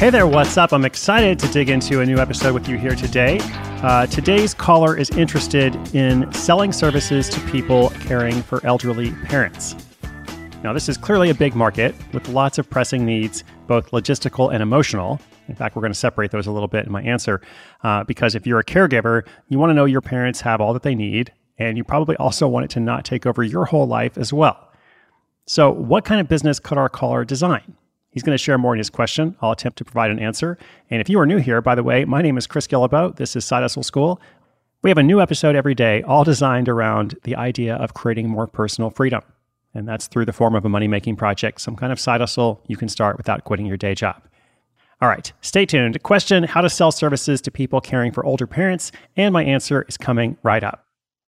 Hey there, what's up? I'm excited to dig into a new episode with you here today. Today's caller is interested in selling services to people caring for elderly parents. Now, this is clearly a big market with lots of pressing needs, both logistical and emotional. In fact, we're going to separate those a little bit in my answer, because if you're a caregiver, you want to know your parents have all that they need, and you probably also want it to not take over your whole life as well. So what kind of business could our caller design? He's going to share more in his question. I'll attempt to provide an answer. And if you are new here, by the way, my name is Chris Guillebeau. This is Side Hustle School. We have a new episode every day, all designed around the idea of creating more personal freedom. And that's through the form of a money-making project, some kind of side hustle you can start without quitting your day job. All right, stay tuned. Question, how to sell services to people caring for older parents. And my answer is coming right up.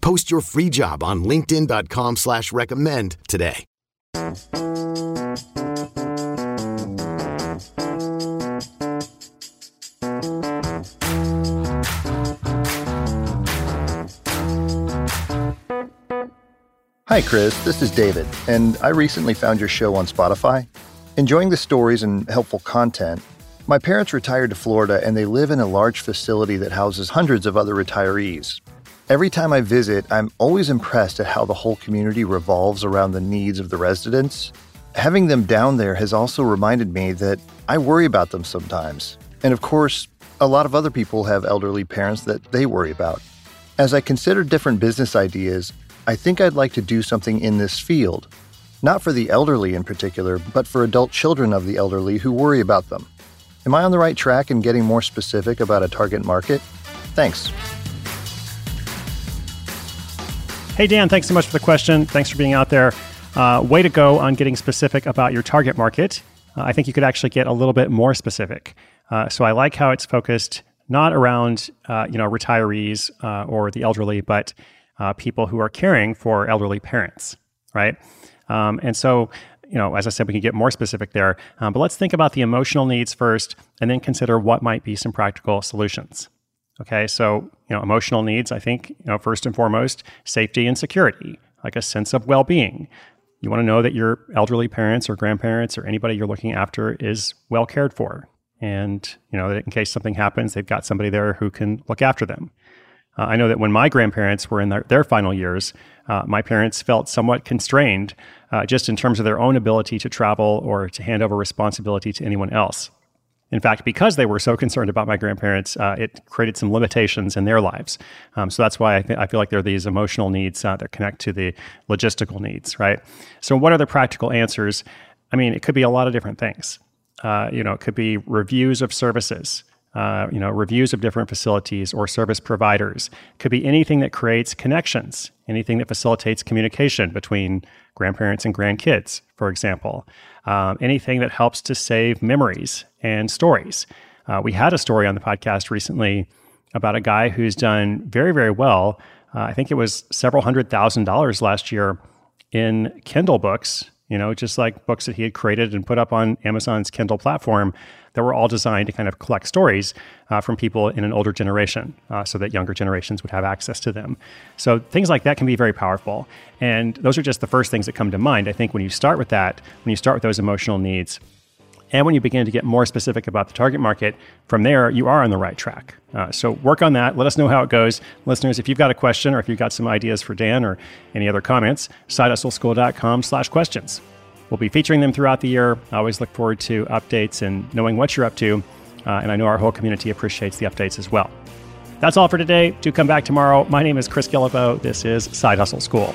Post your free job on linkedin.com/recommend today. Hi, Chris. This is David, and I recently found your show on Spotify. Enjoying the stories and helpful content. My parents retired to Florida, and they live in a large facility that houses hundreds of other retirees. Every time I visit, I'm always impressed at how the whole community revolves around the needs of the residents. Having them down there has also reminded me that I worry about them sometimes. And of course, a lot of other people have elderly parents that they worry about. As I consider different business ideas, I think I'd like to do something in this field. Not for the elderly in particular, but for adult children of the elderly who worry about them. Am I on the right track in getting more specific about a target market? Thanks. Hey, Dan, thanks so much for the question. Thanks for being out there. Way to go on getting specific about your target market. I think you could actually get a little bit more specific. So I like how it's focused not around retirees or the elderly, but people who are caring for elderly parents, right? And so, as I said, we can get more specific there. But let's think about the emotional needs first and then consider what might be some practical solutions. Okay, so, emotional needs, I think, first and foremost, safety and security, like a sense of well-being. You want to know that your elderly parents or grandparents or anybody you're looking after is well cared for. And, that in case something happens, they've got somebody there who can look after them. I know that when my grandparents were in their final years, my parents felt somewhat constrained just in terms of their own ability to travel or to hand over responsibility to anyone else. In fact, because they were so concerned about my grandparents, it created some limitations in their lives. So that's why I feel like there are these emotional needs that connect to the logistical needs, right? So what are the practical answers? I mean, it could be a lot of different things. It could be reviews of services, reviews of different facilities or service providers. It could be anything that creates connections, anything that facilitates communication between grandparents and grandkids, for example. Anything that helps to save memories and stories. We had a story on the podcast recently about a guy who's done very, very well. I think it was several $100,000 last year in Kindle books, just like books that he had created and put up on Amazon's Kindle platform that were all designed to kind of collect stories from people in an older generation so that younger generations would have access to them. So things like that can be very powerful. And those are just the first things that come to mind. I think when you start with that, when you start with those emotional needs, and when you begin to get more specific about the target market, from there, you are on the right track. So work on that. Let us know how it goes. Listeners, if you've got a question or if you've got some ideas for Dan or any other comments, sidehustleschool.com/questions. We'll be featuring them throughout the year. I always look forward to updates and knowing what you're up to. And I know our whole community appreciates the updates as well. That's all for today. Do come back tomorrow. My name is Chris Guillebeau. This is Side Hustle School.